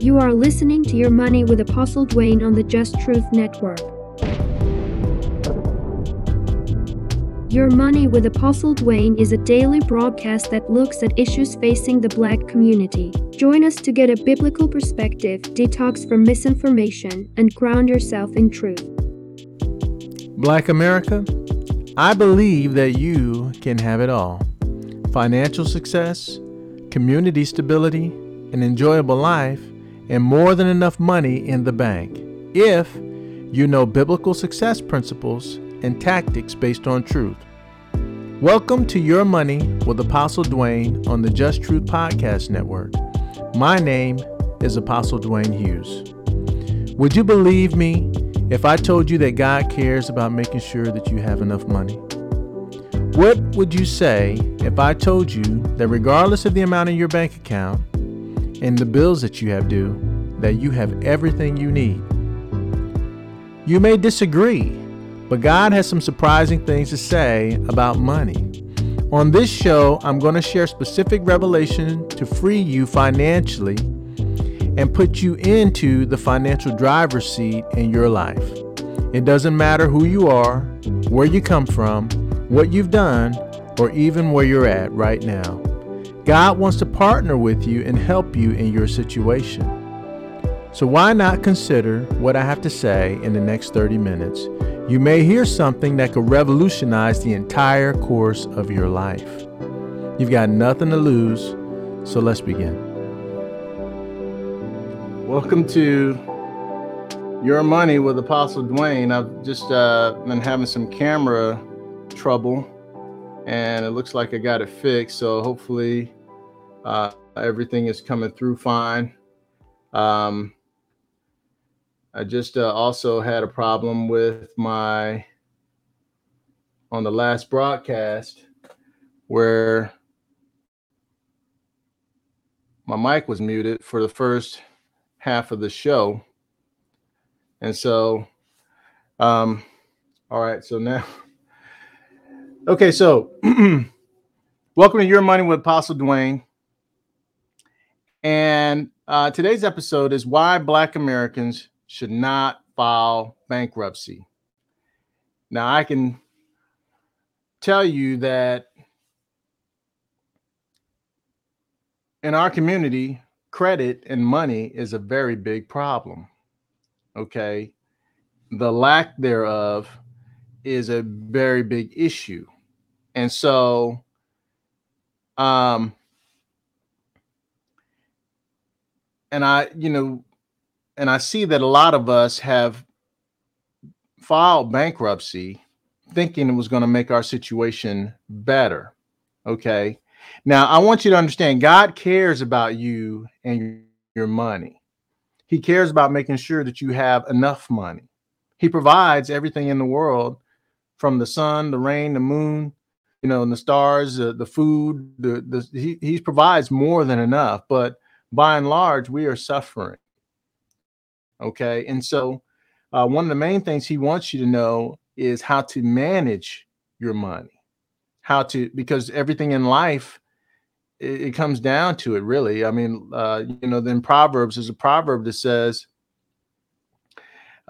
You are listening to Your Money with Apostle Dwayne on the Just Truth Network. Your Money with Apostle Dwayne is a daily broadcast that looks at issues facing the Black community. Join us to get a biblical perspective, detox from misinformation, and ground yourself in truth. Black America, I believe that you can have it all. Financial success, community stability, an enjoyable life, and more than enough money in the bank, if you know biblical success principles and tactics based on truth. Welcome to Your Money with Apostle Dwayne on the Just Truth Podcast Network. My name is Apostle Dwayne Hughes. Would you believe me if I told you that God cares about making sure that you have enough money? What would you say if I told you that regardless of the amount in your bank account and the bills that you have due, that you have everything you need? You may disagree, but God has some surprising things to say about money. On this show, I'm going to share specific revelation to free you financially and put you into the financial driver's seat in your life. It doesn't matter who you are, where you come from, what you've done, or even where you're at right now. God wants to partner with you and help you in your situation. So why not consider what I have to say in the next 30 minutes? You may hear something that could revolutionize the entire course of your life. You've got nothing to lose, so let's begin. Welcome to Your Money with Apostle Dwayne. I've just been having some camera trouble, and it looks like I got it fixed, so hopefully everything is coming through fine. I just also had a problem with on the last broadcast where my mic was muted for the first half of the show. And so, all right, so now, okay, so welcome to Your Money with Apostle Dwayne. And today's episode is why Black Americans should not file bankruptcy. Now, I can tell you that in our community, credit and money is a very big problem, okay? The lack thereof is a very big issue. And so I see that a lot of us have filed bankruptcy thinking it was going to make our situation better. Okay. Now, I want you to understand God cares about you and your money. He cares about making sure that you have enough money. He provides everything in the world, from the sun, the rain, the moon, and the stars, the food. He provides more than enough, but by and large, we are suffering. Okay, and so one of the main things he wants you to know is how to manage your money, because everything in life, it comes down to it, really. I mean, then Proverbs is a proverb that says,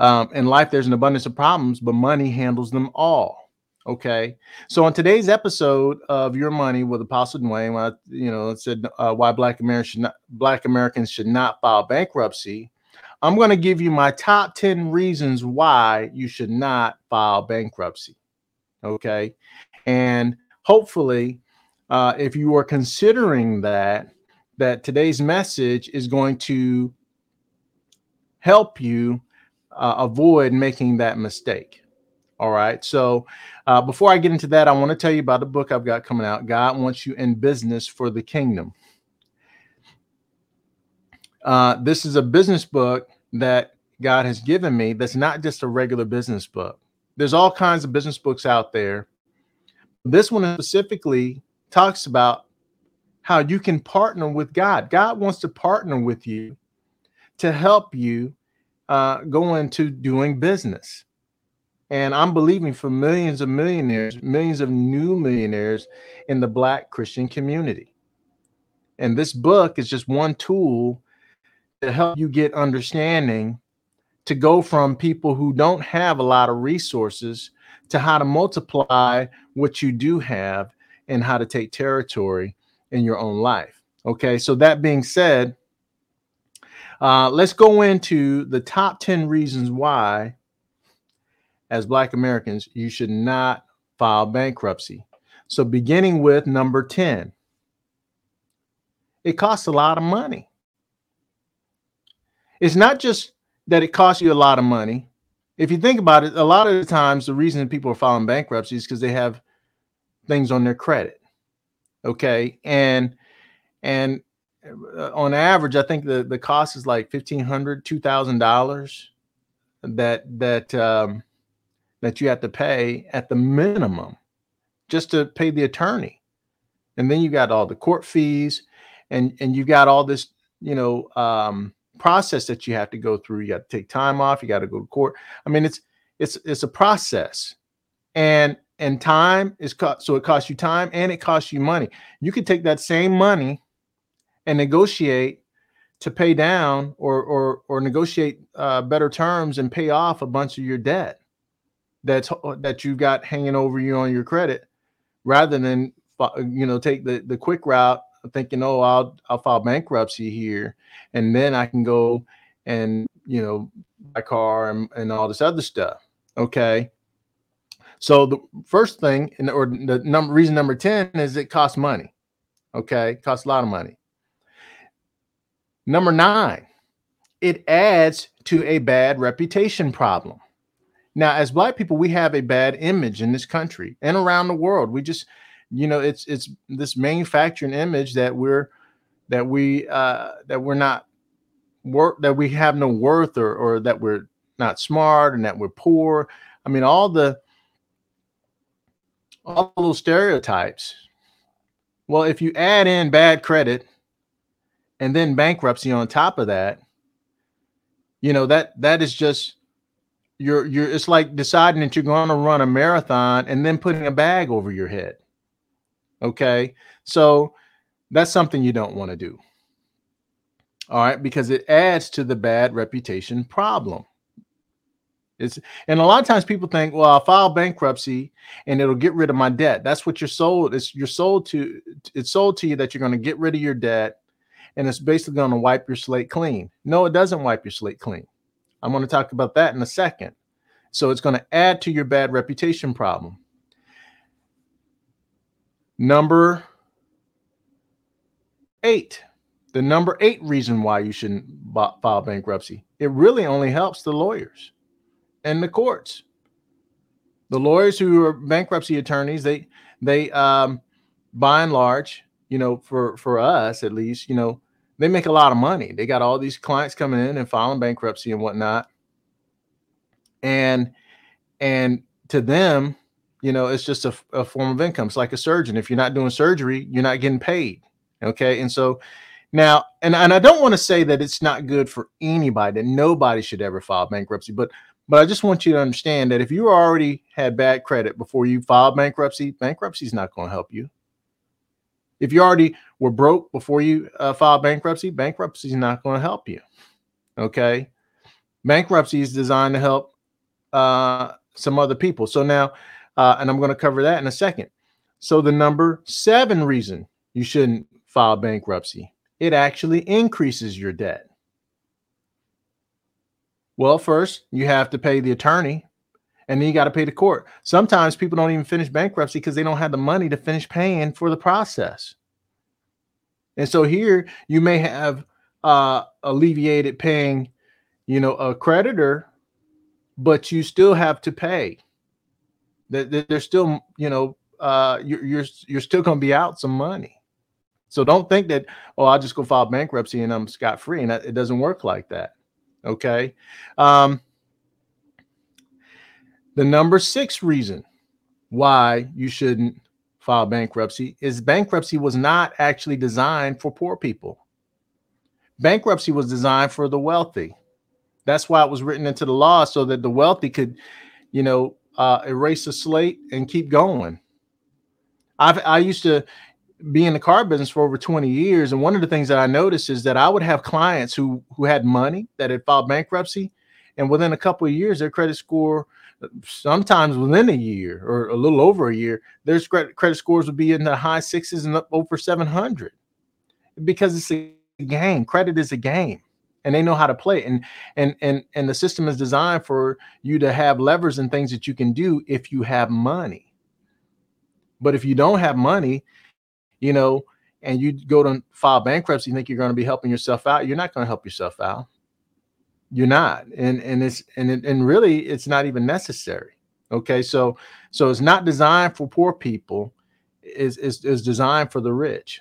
in life, there's an abundance of problems, but money handles them all. Okay, so on today's episode of Your Money with Apostle Dwayne, I said why Black Americans should not file bankruptcy. I'm going to give you my top 10 reasons why you should not file bankruptcy. Okay. And hopefully, if you are considering that today's message is going to help you avoid making that mistake. All right. So before I get into that, I want to tell you about the book I've got coming out. God Wants You in Business for the Kingdom. This is a business book that God has given me that's not just a regular business book. There's all kinds of business books out there. This one specifically talks about how you can partner with God. God wants to partner with you to help you go into doing business. And I'm believing for millions of millionaires, millions of new millionaires in the Black Christian community. And this book is just one tool to help you get understanding to go from people who don't have a lot of resources to how to multiply what you do have and how to take territory in your own life. Okay, so that being said, let's go into the top 10 reasons why, as Black Americans, you should not file bankruptcy. So beginning with number 10, it costs a lot of money. It's not just that it costs you a lot of money. If you think about it, a lot of the times the reason people are filing bankruptcy is because they have things on their credit. Okay. And on average, I think the cost is like $1,500, $2,000 that you have to pay at the minimum just to pay the attorney. And then you got all the court fees and you got all this, process that you have to go through. You got to take time off. You got to go to court. I mean, it's a process, and time is so it costs you time and it costs you money. You could take that same money and negotiate to pay down or negotiate better terms and pay off a bunch of your debt that you got hanging over you on your credit, rather than take the quick route. Thinking, oh, I'll file bankruptcy here, and then I can go and buy a car and all this other stuff. Okay, so the first thing, reason number 10 is it costs money. Okay, it costs a lot of money. Number 9, it adds to a bad reputation problem. Now, as Black people, we have a bad image in this country and around the world. We just it's this manufacturing image that we have no worth or that we're not smart and that we're poor. I mean, all those stereotypes. Well, if you add in bad credit and then bankruptcy on top of that, that is just it's like deciding that you're going to run a marathon and then putting a bag over your head. Okay, so that's something you don't want to do. All right, because it adds to the bad reputation problem. And a lot of times people think, well, I'll file bankruptcy and it'll get rid of my debt. That's what you're sold. It's sold to you that you're going to get rid of your debt, and it's basically going to wipe your slate clean. No, it doesn't wipe your slate clean. I'm going to talk about that in a second. So it's going to add to your bad reputation problem. Number 8, the number 8 reason why you shouldn't file bankruptcy. It really only helps the lawyers and the courts. The lawyers who are bankruptcy attorneys, they by and large, for us at least, they make a lot of money. They got all these clients coming in and filing bankruptcy and whatnot. And to them, it's just a form of income. It's like a surgeon. If you're not doing surgery, you're not getting paid. Okay. And so now, and I don't want to say that it's not good for anybody, that nobody should ever file bankruptcy, but I just want you to understand that if you already had bad credit before you filed bankruptcy, bankruptcy is not going to help you. If you already were broke before you filed bankruptcy, bankruptcy is not going to help you. Okay. Bankruptcy is designed to help some other people. So now, and I'm going to cover that in a second. So the number 7 reason you shouldn't file bankruptcy, it actually increases your debt. Well, first, you have to pay the attorney, and then you got to pay the court. Sometimes people don't even finish bankruptcy because they don't have the money to finish paying for the process. And so here you may have alleviated paying, a creditor, but you still have to pay. They're still, you're still going to be out some money. So don't think that, oh, I'll just go file bankruptcy and I'm scot-free. And it doesn't work like that. Okay. The number 6 reason why you shouldn't file bankruptcy is bankruptcy was not actually designed for poor people. Bankruptcy was designed for the wealthy. That's why it was written into the law so that the wealthy could, erase the slate and keep going. I used to be in the car business for over 20 years. And one of the things that I noticed is that I would have clients who had money that had filed bankruptcy. And within a couple of years, their credit score, sometimes within a year or a little over a year, their credit scores would be in the high sixes and up over 700, because it's a game. Credit is a game, and they know how to play it. And the system is designed for you to have levers and things that you can do if you have money. But if you don't have money, you know, and you go to file bankruptcy, you think you're going to be helping yourself out. You're not going to help yourself out. You're not. And really, it's not even necessary. Okay. So it's not designed for poor people. It's designed for the rich.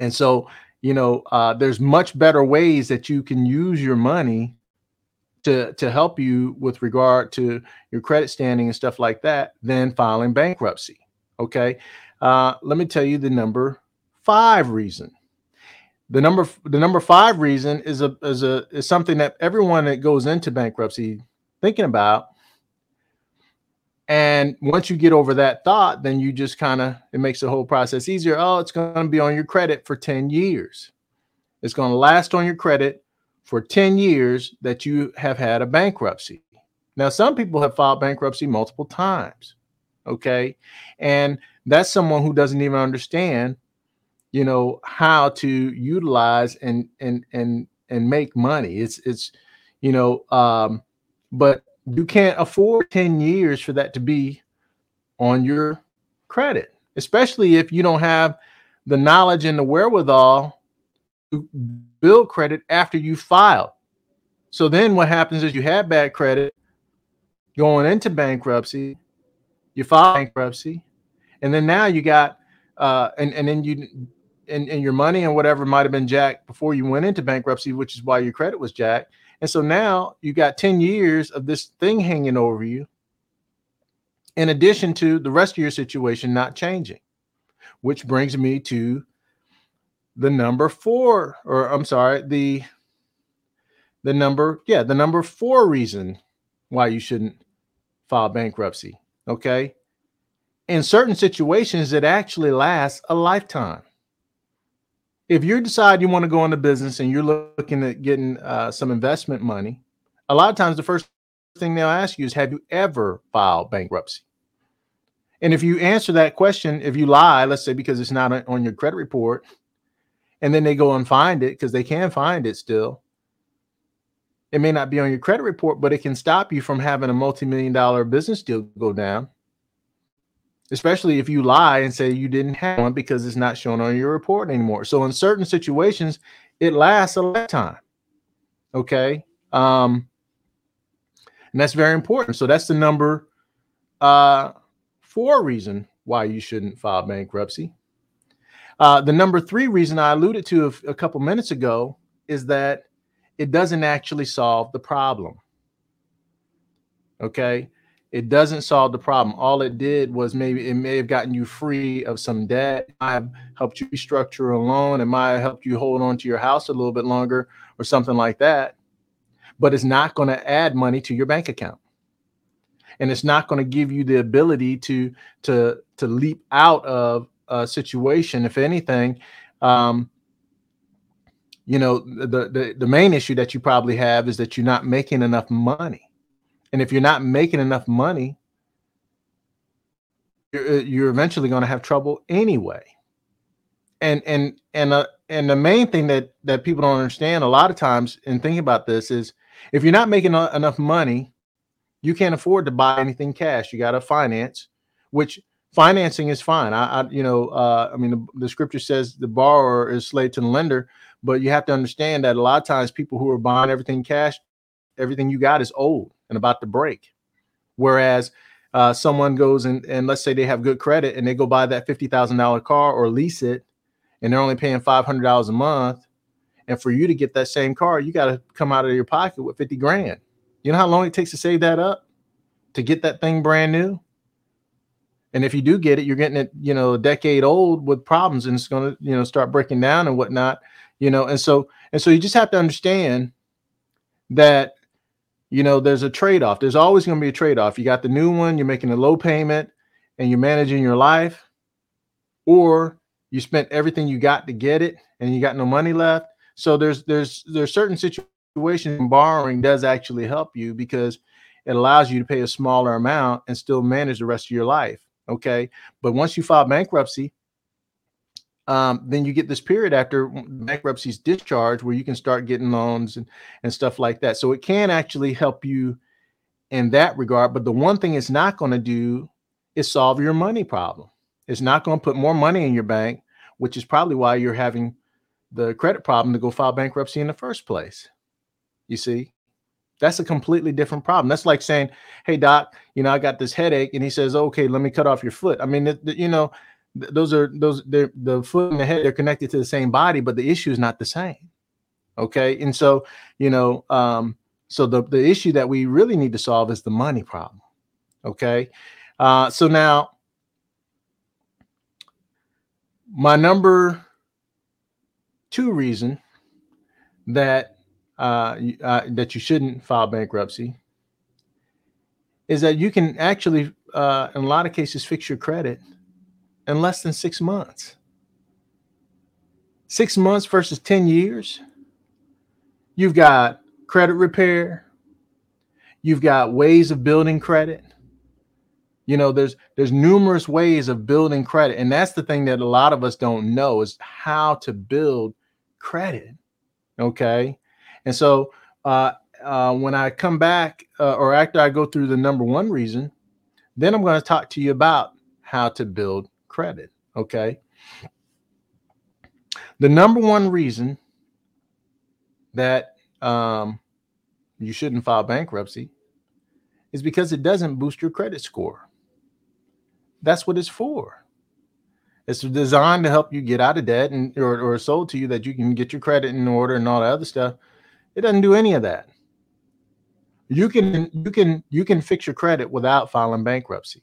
And so, you know, there's much better ways that you can use your money to help you with regard to your credit standing and stuff like that than filing bankruptcy. Okay. Let me tell you the number five reason. The number five reason is something that everyone that goes into bankruptcy thinking about. And once you get over that thought, then you just it makes the whole process easier. Oh, it's going to be on your credit for 10 years. It's going to last on your credit for 10 years that you have had a bankruptcy. Now, some people have filed bankruptcy multiple times. Okay. And that's someone who doesn't even understand, you know, how to utilize and make money. It's, you know, but you can't afford 10 years for that to be on your credit, especially if you don't have the knowledge and the wherewithal to build credit after you filed. So then what happens is you have bad credit going into bankruptcy, you file bankruptcy, and then now you got and then your money and whatever might have been jacked before you went into bankruptcy, which is why your credit was jacked. And so now you got 10 years of this thing hanging over you, in addition to the rest of your situation not changing, which brings me to the number four reason why you shouldn't file bankruptcy. Okay. In certain situations, it actually lasts a lifetime. If you decide you want to go into business and you're looking at getting some investment money, a lot of times the first thing they'll ask you is, have you ever filed bankruptcy? And if you answer that question, if you lie, let's say because it's not on your credit report, and then they go and find it, because they can find it still, it may not be on your credit report, but it can stop you from having a multi-million-dollar business deal go down, especially if you lie and say you didn't have one, because it's not shown on your report anymore. So in certain situations, it lasts a lifetime. Okay. And that's very important. So that's the number four reason why you shouldn't file bankruptcy. The number three reason I alluded to a couple minutes ago is that it doesn't actually solve the problem. Okay. It doesn't solve the problem. All it did was maybe it may have gotten you free of some debt. I've helped you restructure a loan. It might have helped you hold on to your house a little bit longer or something like that. But it's not going to add money to your bank account. And it's not going to give you the ability to leap out of a situation. If anything, you know, the main issue that you probably have is that you're not making enough money. And if you're not making enough money, you're eventually going to have trouble anyway. And the main thing that people don't understand a lot of times in thinking about this is, if you're not making enough money, you can't afford to buy anything cash. You got to finance, which financing is fine. The scripture says the borrower is slave to the lender, but you have to understand that a lot of times people who are buying everything cash, everything you got is old and about to break. Whereas someone goes and let's say they have good credit and they go buy that $50,000 car or lease it, and they're only paying $500 a month. And for you to get that same car, you got to come out of your pocket with $50,000. You know how long it takes to save that up to get that thing brand new? And if you do get it, you're getting it, you know, a decade old with problems, and it's going to, you know, start breaking down and whatnot, you know. And so you just have to understand that, you know, there's a trade-off. There's always going to be a trade-off. You got the new one, you're making a low payment and you're managing your life, or You spent everything you got to get it and you got no money left. So there's certain situations borrowing does actually help you because it allows you to pay a smaller amount and still manage the rest of your life. Okay. But once you file bankruptcy, then you get this period after bankruptcy's discharged where you can start getting loans and stuff like that. So it can actually help you in that regard. But the one thing it's not going to do is solve your money problem. It's not going to put more money in your bank, which is probably why you're having the credit problem to go file bankruptcy in the first place. You see, that's a completely different problem. That's like saying, hey, doc, you know, I got this headache. And he says, OK, let me cut off your foot. I mean, you know, those the foot and the head, they're connected to the same body, but the issue is not the same. Okay. And so, you know, so the issue that we really need to solve is the money problem. Okay. So now my number two reason that you shouldn't file bankruptcy is that you can actually, in a lot of cases, fix your credit in less than 6 months. 6 months versus 10 years. You've got credit repair. You've got ways of building credit. You know, there's numerous ways of building credit. And that's the thing that a lot of us don't know is how to build credit. Okay. And so when I come back or after I go through the number one reason, then I'm going to talk to you about how to build credit. Okay. The number one reason that you shouldn't file bankruptcy is because it doesn't boost your credit score. That's what it's for. It's designed to help you get out of debt and or sold to you that you can get your credit in order and all that other stuff. It doesn't do any of that. You can fix your credit without filing bankruptcy.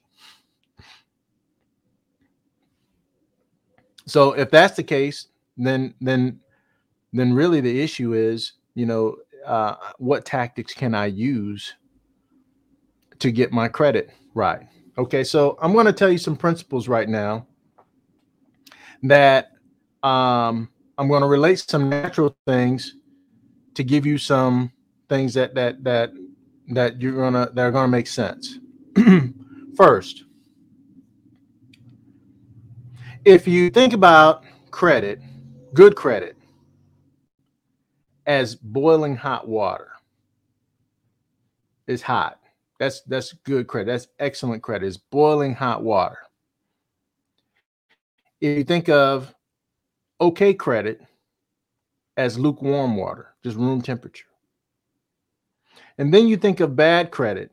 So if that's the case, then really the issue is, you know, what tactics can I use to get my credit right? Okay, so I'm going to tell you some principles right now that I'm going to relate some natural things to give you some things that that are going to make sense. First, if you think about credit, good credit, as boiling hot water, it's hot. That's good credit. That's excellent credit. It's boiling hot water. If you think of okay credit as lukewarm water, just room temperature. And then you think of bad credit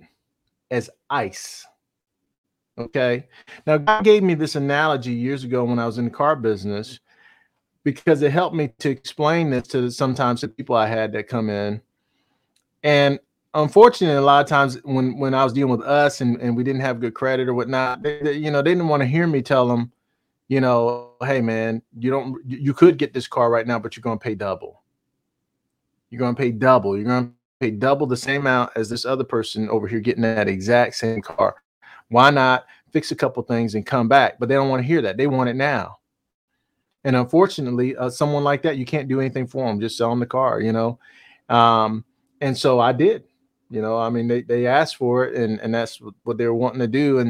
as ice. Okay. Now, God gave me this analogy years ago when I was in the car business because it helped me to explain this to sometimes the people I had that come in. And unfortunately, a lot of times when I was dealing with us and we didn't have good credit or whatnot, they didn't want to hear me tell them, you know, hey, man, you could get this car right now, but you're going to pay double. You're going to pay double. You're going to pay double the same amount as this other person over here getting that exact same car. Why not fix a couple things and come back? But they don't want to hear that. They want it now. And unfortunately, someone like that, you can't do anything for them. Just sell them the car, you know. And so I did. You know, I mean, they asked for it, and that's what they were wanting to do.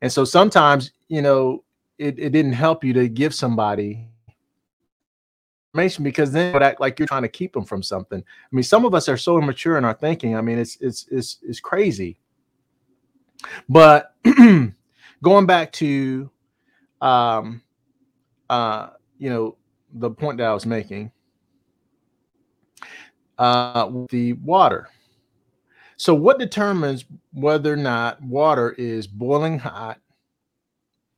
And so sometimes, you know, it didn't help you to give somebody information because then it would act like you're trying to keep them from something. I mean, some of us are so immature in our thinking. I mean, it's crazy. But going back to, you know, the point that I was making with the water. So what determines whether or not water is boiling hot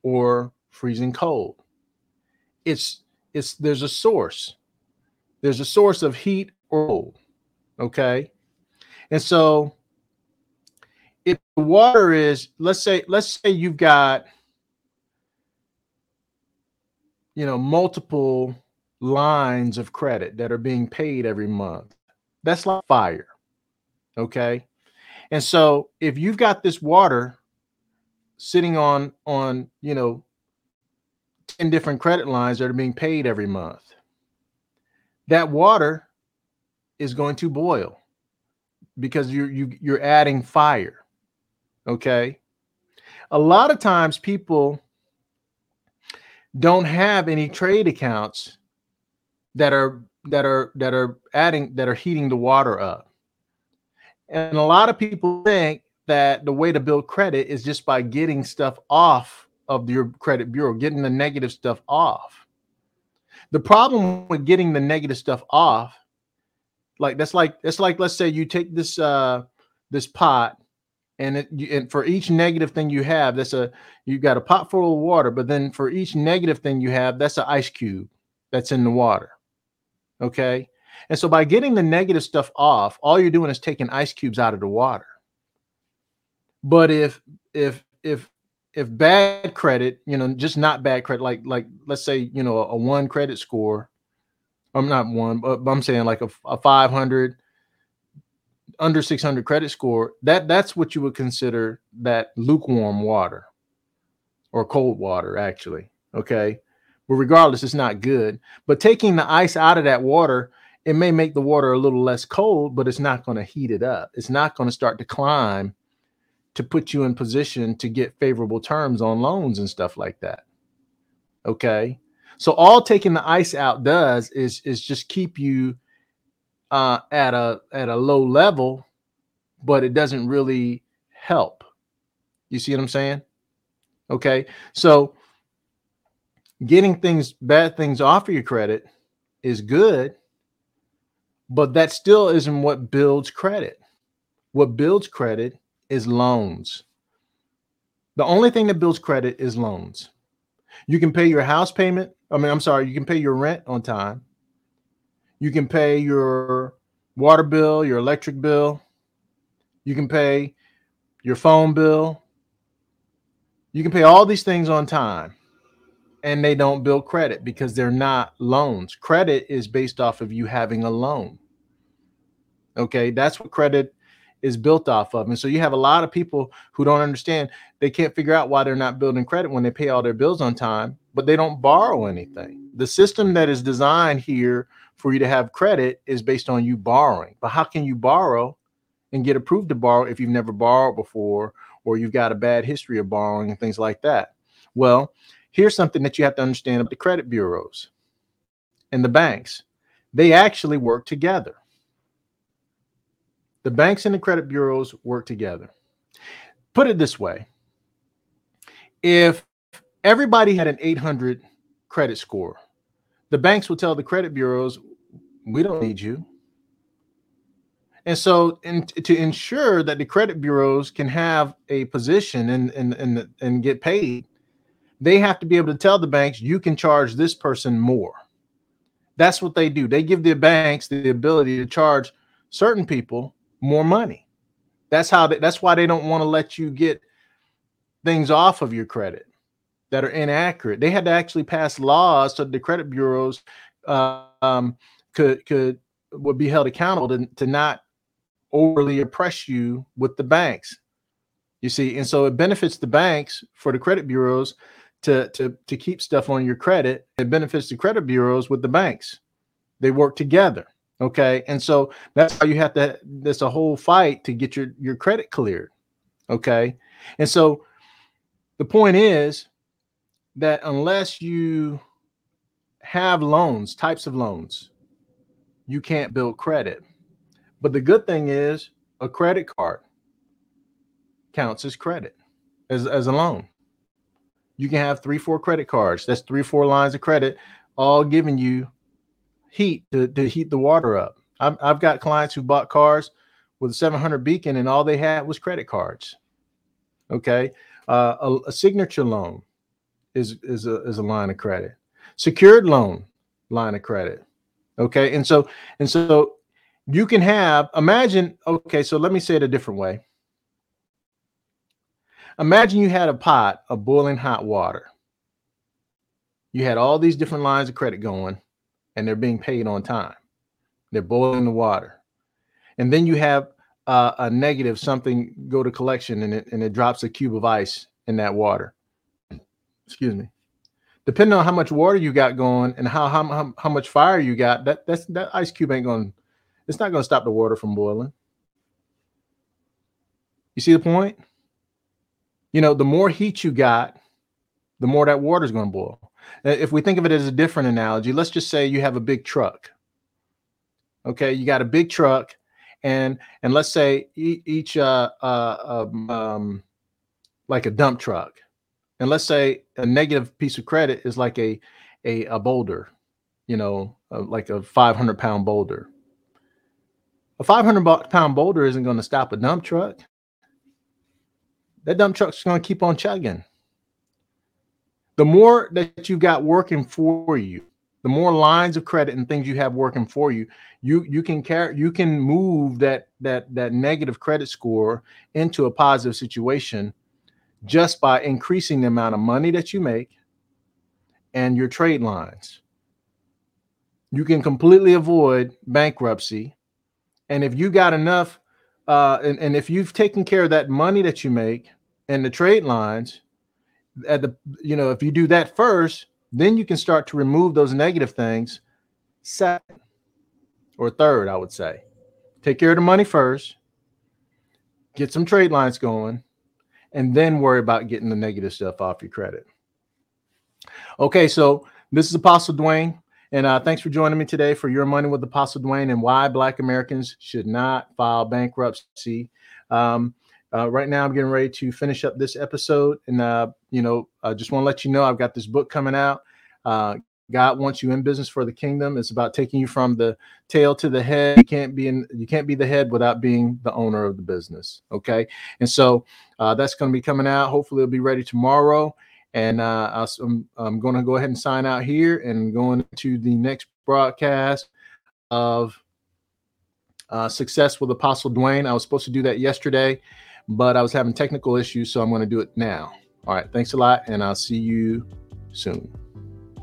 or freezing cold? It's there's a source. There's a source of heat or cold. Okay. And so if the water is, let's say you've got, you know, multiple lines of credit that are being paid every month. That's like fire. Okay. And so if you've got this water sitting on, you know, 10 different credit lines that are being paid every month. That water is going to boil because you're adding fire. Okay. A lot of times people don't have any trade accounts that are heating the water up. And a lot of people think that the way to build credit is just by getting stuff off of your credit bureau, getting the negative stuff off. The problem with getting the negative stuff off, let's say you take this pot, and for each negative thing you have, you got a pot full of water, but then for each negative thing you have, that's an ice cube that's in the water. Okay. And so by getting the negative stuff off, all you're doing is taking ice cubes out of the water. But if bad credit, just not bad credit, like let's say, a one credit score, I'm not one, but I'm saying like a 500, under 600 credit score, that's what you would consider that lukewarm water, or cold water, actually. Okay. But regardless, it's not good. But taking the ice out of that water, it may make the water a little less cold, but it's not going to heat it up. It's not going to start to climb to put you in position to get favorable terms on loans and stuff like that. Okay. So all taking the ice out does is just keep you at a low level, but it doesn't really help. You see what I'm saying? Okay. So getting bad things off of your credit is good, but that still isn't what builds credit. What builds credit is loans. The only thing that builds credit is loans. You can pay your house payment. You can pay your rent on time. You can pay your water bill, your electric bill. You can pay your phone bill. You can pay all these things on time. And they don't build credit because they're not loans. Credit is based off of you having a loan. Okay, that's what credit is built off of. And so you have a lot of people who don't understand. They can't figure out why they're not building credit when they pay all their bills on time, but they don't borrow anything. The system that is designed here for you to have credit is based on you borrowing. But how can you borrow and get approved to borrow if you've never borrowed before, or you've got a bad history of borrowing and things like that? Well, here's something that you have to understand about the credit bureaus and the banks. They actually work together. The banks and the credit bureaus work together. Put it this way. If everybody had an 800 credit score, the banks will tell the credit bureaus, we don't need you. And so to ensure that the credit bureaus can have a position and get paid, they have to be able to tell the banks, you can charge this person more. That's what they do. They give the banks the ability to charge certain people more money. That's why they don't want to let you get things off of your credit that are inaccurate. They had to actually pass laws so the credit bureaus would be held accountable to not overly oppress you with the banks. You see, and so it benefits the banks for the credit bureaus to keep stuff on your credit. It benefits the credit bureaus with the banks. They work together. Okay. And so that's how you have to, there's a whole fight to get your credit cleared. Okay. And so the point is that unless you have loans, types of loans, you can't build credit. But the good thing is a credit card counts as credit, as a loan. You can have 3-4 credit cards. That's 3-4 lines of credit, all giving you heat to heat the water up. I've got clients who bought cars with a 700 Beacon and all they had was credit cards. Okay. A signature loan is a line of credit, secured loan line of credit. Okay. And so you can have, imagine, okay, so let me say it a different way. Imagine you had a pot of boiling hot water. You had all these different lines of credit going and they're being paid on time. They're boiling the water. And then you have a negative, something go to collection and it drops a cube of ice in that water. Excuse me. depending on how much water you got going and how much fire you got, that ice cube ain't going, it's not going to stop the water from boiling. You see the point? You know, the more heat you got, the more that water is going to boil. If we think of it as a different analogy, let's just say you have a big truck. Okay, you got a big truck, and let's say each like a dump truck, and let's say a negative piece of credit is like a boulder, you know, like a 500-pound boulder. A 500-pound boulder isn't going to stop a dump truck. That dump truck's going to keep on chugging. The more that you've got working for you, the more lines of credit and things you have working for you, you can move that negative credit score into a positive situation just by increasing the amount of money that you make and your trade lines. You can completely avoid bankruptcy. And if you got enough, and if you've taken care of that money that you make and the trade lines, if you do that first, then you can start to remove those negative things second or third, I would say. Take care of the money first, get some trade lines going, and then worry about getting the negative stuff off your credit. Okay, so this is Apostle Dwayne, and thanks for joining me today for Your Money with Apostle Dwayne and why Black Americans should not file bankruptcy. Right now, I'm getting ready to finish up this episode. And, I just want to let you know I've got this book coming out. God Wants You in Business for the Kingdom. It's about taking you from the tail to the head. You can't be the head without being the owner of the business. OK, and so that's going to be coming out. Hopefully it'll be ready tomorrow. And I'm going to go ahead and sign out here and going to the next broadcast of Success with Apostle Dwayne. I was supposed to do that yesterday, but I was having technical issues, so I'm going to do it now. All right, thanks a lot, and I'll see you soon.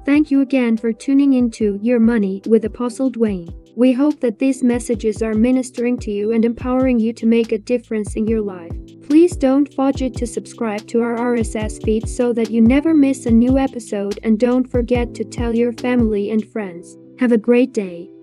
Thank you again for tuning into Your Money with Apostle Dwayne. We hope that these messages are ministering to you and empowering you to make a difference in your life. Please don't forget to subscribe to our RSS feed so that you never miss a new episode, and don't forget to tell your family and friends. Have a great day.